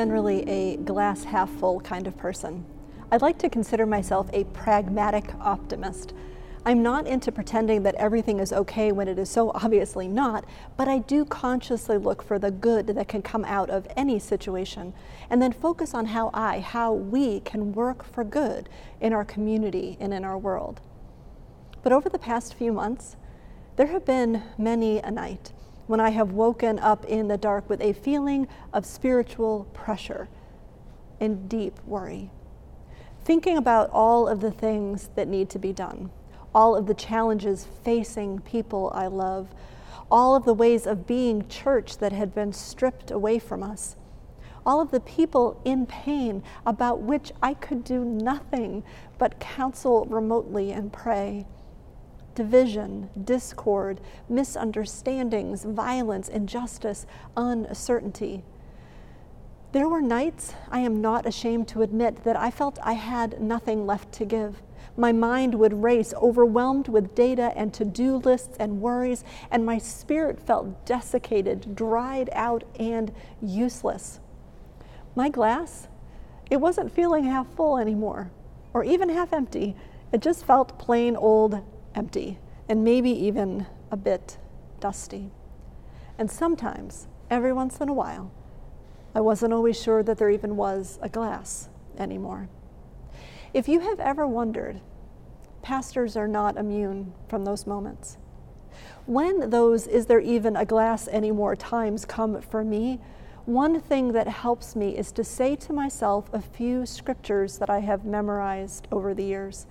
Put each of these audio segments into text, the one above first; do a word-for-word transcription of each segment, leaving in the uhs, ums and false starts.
generally a glass half full kind of person. I like to consider myself a pragmatic optimist. I'm not into pretending that everything is okay when it is so obviously not, but I do consciously look for the good that can come out of any situation, and then focus on how I, how we can work for good in our community and in our world. But over the past few months, there have been many a night when I have woken up in the dark with a feeling of spiritual pressure and deep worry, thinking about all of the things that need to be done, all of the challenges facing people I love, all of the ways of being church that had been stripped away from us, all of the people in pain about which I could do nothing but counsel remotely and pray. Division, discord, misunderstandings, violence, injustice, uncertainty. There were nights, I am not ashamed to admit, that I felt I had nothing left to give. My mind would race, overwhelmed with data and to-do lists and worries, and my spirit felt desiccated, dried out, and useless. My glass, it wasn't feeling half full anymore, or even half empty. It just felt plain old empty, and maybe even a bit dusty. And sometimes, every once in a while, I wasn't always sure that there even was a glass anymore. If you have ever wondered, pastors are not immune from those moments. When those "is there even a glass anymore" times come for me, one thing that helps me is to say to myself a few scriptures that I have memorized over the years.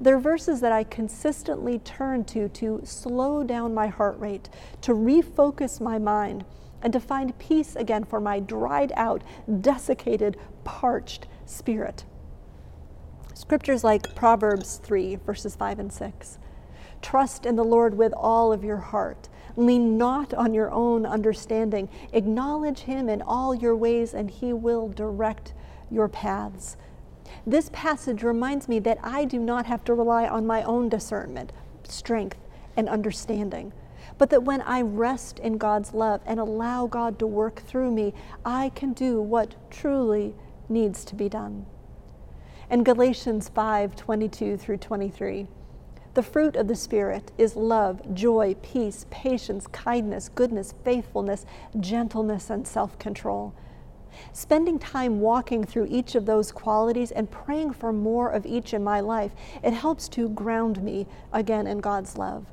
They're verses that I consistently turn to to slow down my heart rate, to refocus my mind, and to find peace again for my dried out, desiccated, parched spirit. Scriptures like Proverbs three, verses five and six. Trust in the Lord with all of your heart. Lean not on your own understanding. Acknowledge him in all your ways, and he will direct your paths. This passage reminds me that I do not have to rely on my own discernment, strength, and understanding, but that when I rest in God's love and allow God to work through me, I can do what truly needs to be done. In Galatians five twenty-two through twenty-three, the fruit of the Spirit is love, joy, peace, patience, kindness, goodness, faithfulness, gentleness, and self-control. Spending time walking through each of those qualities and praying for more of each in my life, it helps to ground me again in God's love.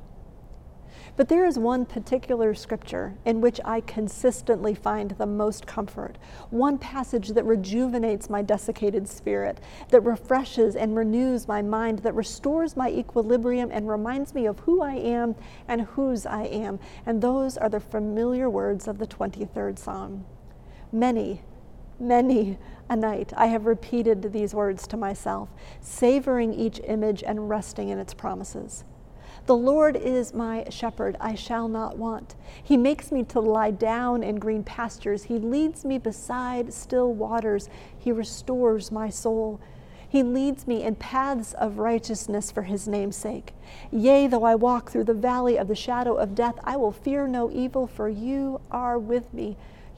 But there is one particular scripture in which I consistently find the most comfort, one passage that rejuvenates my desiccated spirit, that refreshes and renews my mind, that restores my equilibrium and reminds me of who I am and whose I am. And those are the familiar words of the twenty-third Psalm. Many, many a night I have repeated these words to myself, savoring each image and resting in its promises. The Lord is my shepherd, I shall not want. He makes me to lie down in green pastures. He leads me beside still waters. He restores my soul. He leads me in paths of righteousness for his name's sake. Yea, though I walk through the valley of the shadow of death, I will fear no evil, for you are with me.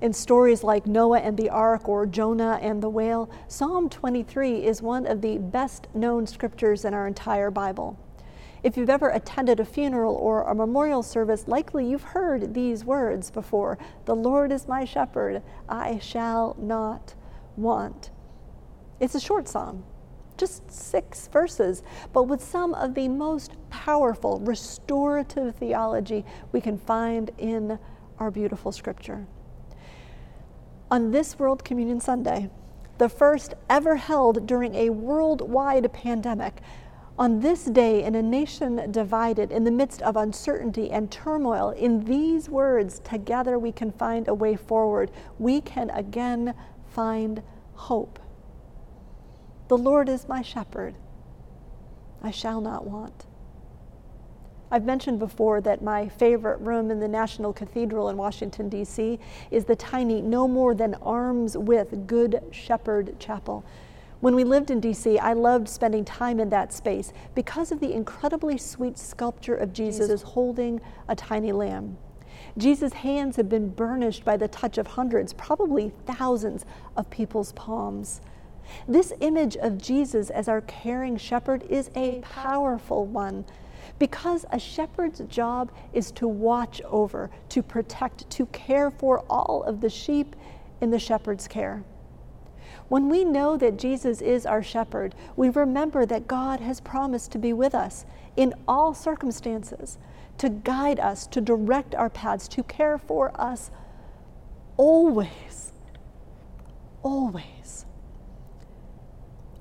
in stories like Noah and the Ark or Jonah and the whale, Psalm twenty-three is one of the best-known scriptures in our entire Bible. If you've ever attended a funeral or a memorial service, likely you've heard these words before. The Lord is my shepherd, I shall not want. It's a short psalm, just six verses, but with some of the most powerful restorative theology we can find in our beautiful scripture. On this World Communion Sunday, the first ever held during a worldwide pandemic, on this day in a nation divided, in the midst of uncertainty and turmoil, in these words, together we can find a way forward. We can again find hope. The Lord is my shepherd, I shall not want. I've mentioned before that my favorite room in the National Cathedral in Washington, D C is the tiny, no more than arm's width, Good Shepherd Chapel. When we lived in D C, I loved spending time in that space because of the incredibly sweet sculpture of Jesus, Jesus holding a tiny lamb. Jesus' hands have been burnished by the touch of hundreds, probably thousands of people's palms. This image of Jesus as our caring shepherd is a powerful one, because a shepherd's job is to watch over, to protect, to care for all of the sheep in the shepherd's care. When we know that Jesus is our shepherd, we remember that God has promised to be with us in all circumstances, to guide us, to direct our paths, to care for us always, always.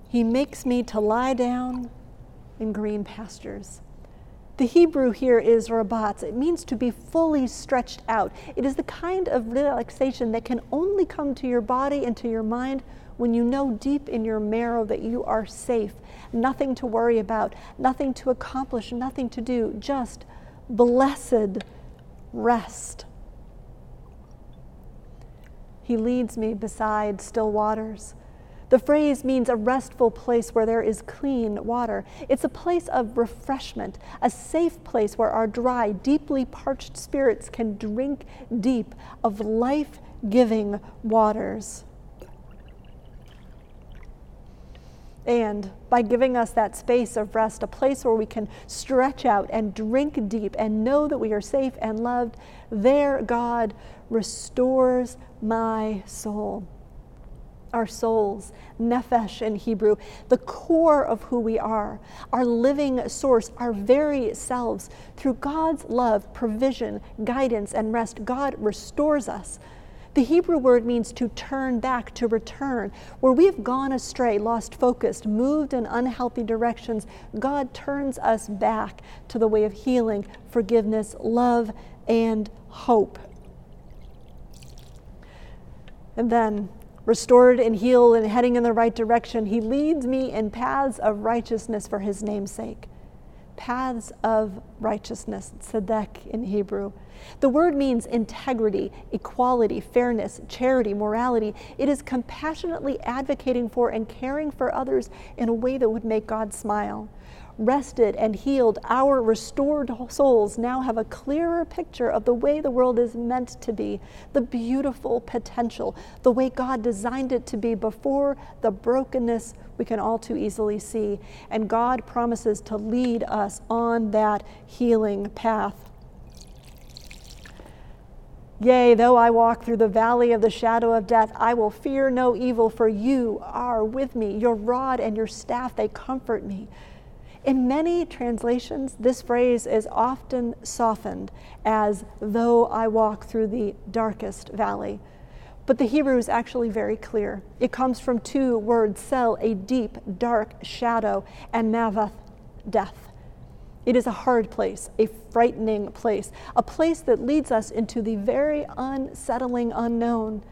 He makes me to lie down in green pastures. The Hebrew here is rabatz. It means to be fully stretched out. It is the kind of relaxation that can only come to your body and to your mind when you know deep in your marrow that you are safe, nothing to worry about, nothing to accomplish, nothing to do, just blessed rest. He leads me beside still waters. The phrase means a restful place where there is clean water. It's a place of refreshment, a safe place where our dry, deeply parched spirits can drink deep of life-giving waters. And by giving us that space of rest, a place where we can stretch out and drink deep and know that we are safe and loved, there God restores my soul. Our souls, nefesh in Hebrew, the core of who we are, our living source, our very selves. Through God's love, provision, guidance, and rest, God restores us. The Hebrew word means to turn back, to return. Where we have gone astray, lost focus, moved in unhealthy directions, God turns us back to the way of healing, forgiveness, love, and hope. And then, restored and healed and heading in the right direction, he leads me in paths of righteousness for his name's sake. Paths of righteousness, tzedek in Hebrew. The word means integrity, equality, fairness, charity, morality. It is compassionately advocating for and caring for others in a way that would make God smile. Rested and healed, our restored souls now have a clearer picture of the way the world is meant to be, the beautiful potential, the way God designed it to be before the brokenness we can all too easily see. And God promises to lead us on that healing path. Yea, though I walk through the valley of the shadow of death, I will fear no evil, for you are with me. Your rod and your staff, they comfort me. In many translations, this phrase is often softened as, though I walk through the darkest valley. But the Hebrew is actually very clear. It comes from two words, sel, a deep, dark shadow, and mavath, death. It is a hard place, a frightening place, a place that leads us into the very unsettling unknown.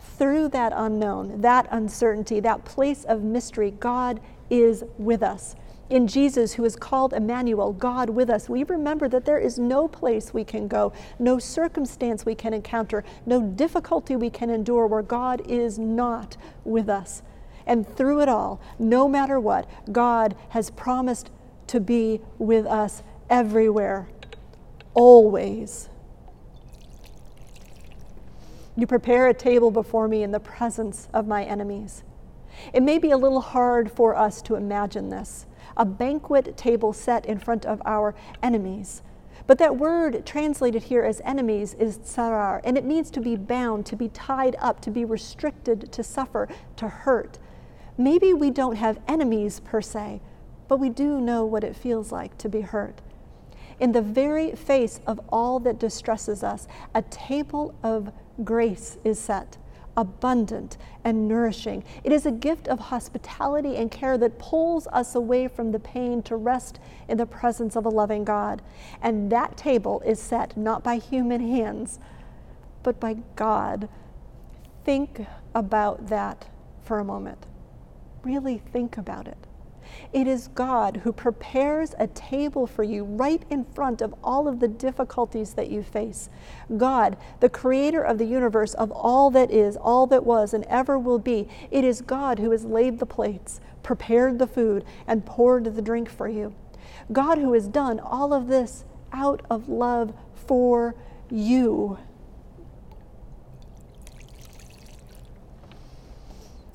Through that unknown, that uncertainty, that place of mystery, God is with us. In Jesus, who is called Emmanuel, God with us, we remember that there is no place we can go, no circumstance we can encounter, no difficulty we can endure where God is not with us. And through it all, no matter what, God has promised to be with us everywhere, always. You prepare a table before me in the presence of my enemies. It may be a little hard for us to imagine this, a banquet table set in front of our enemies. But that word translated here as enemies is tsarar, and it means to be bound, to be tied up, to be restricted, to suffer, to hurt. Maybe we don't have enemies per se, but we do know what it feels like to be hurt. In the very face of all that distresses us, a table of grace is set, abundant and nourishing. It is a gift of hospitality and care that pulls us away from the pain to rest in the presence of a loving God. And that table is set not by human hands, but by God. Think about that for a moment. Really think about it. It is God who prepares a table for you right in front of all of the difficulties that you face. God, the creator of the universe, of all that is, all that was, and ever will be, it is God who has laid the plates, prepared the food, and poured the drink for you. God who has done all of this out of love for you.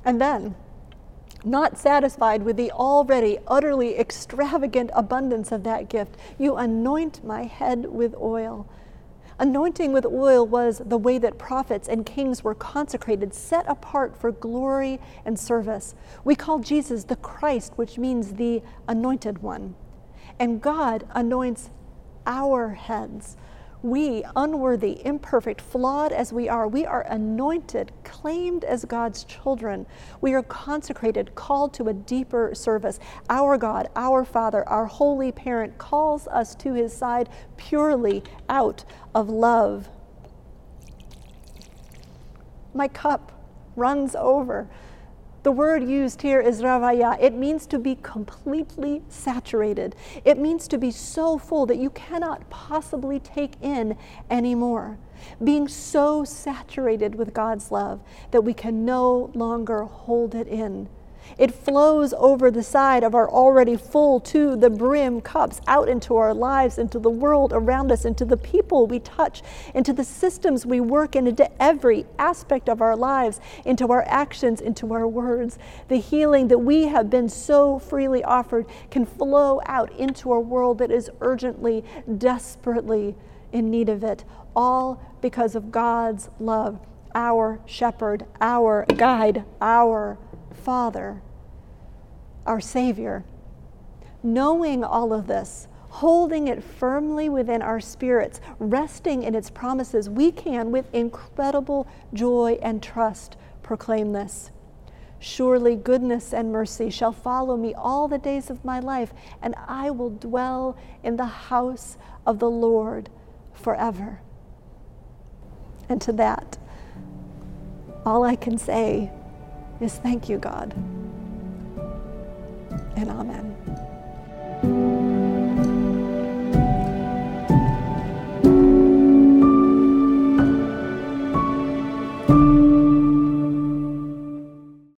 And then, not satisfied with the already utterly extravagant abundance of that gift, you anoint my head with oil. Anointing with oil was the way that prophets and kings were consecrated, set apart for glory and service. We call Jesus the Christ, which means the anointed one. And God anoints our heads. We, unworthy, imperfect, flawed as we are, we are anointed, claimed as God's children. We are consecrated, called to a deeper service. Our God, our Father, our Holy Parent calls us to his side purely out of love. My cup runs over. The word used here is ravaya. It means to be completely saturated. It means to be so full that you cannot possibly take in anymore. Being so saturated with God's love that we can no longer hold it in. It flows over the side of our already full to the brim cups, out into our lives, into the world around us, into the people we touch, into the systems we work in, into every aspect of our lives, into our actions, into our words. The healing that we have been so freely offered can flow out into a world that is urgently, desperately in need of it, all because of God's love, our shepherd, our guide, our Father, our Savior. Knowing all of this, holding it firmly within our spirits, resting in its promises, we can, with incredible joy and trust, proclaim this. Surely goodness and mercy shall follow me all the days of my life, and I will dwell in the house of the Lord forever. And to that, all I can say is thank you, God, and amen.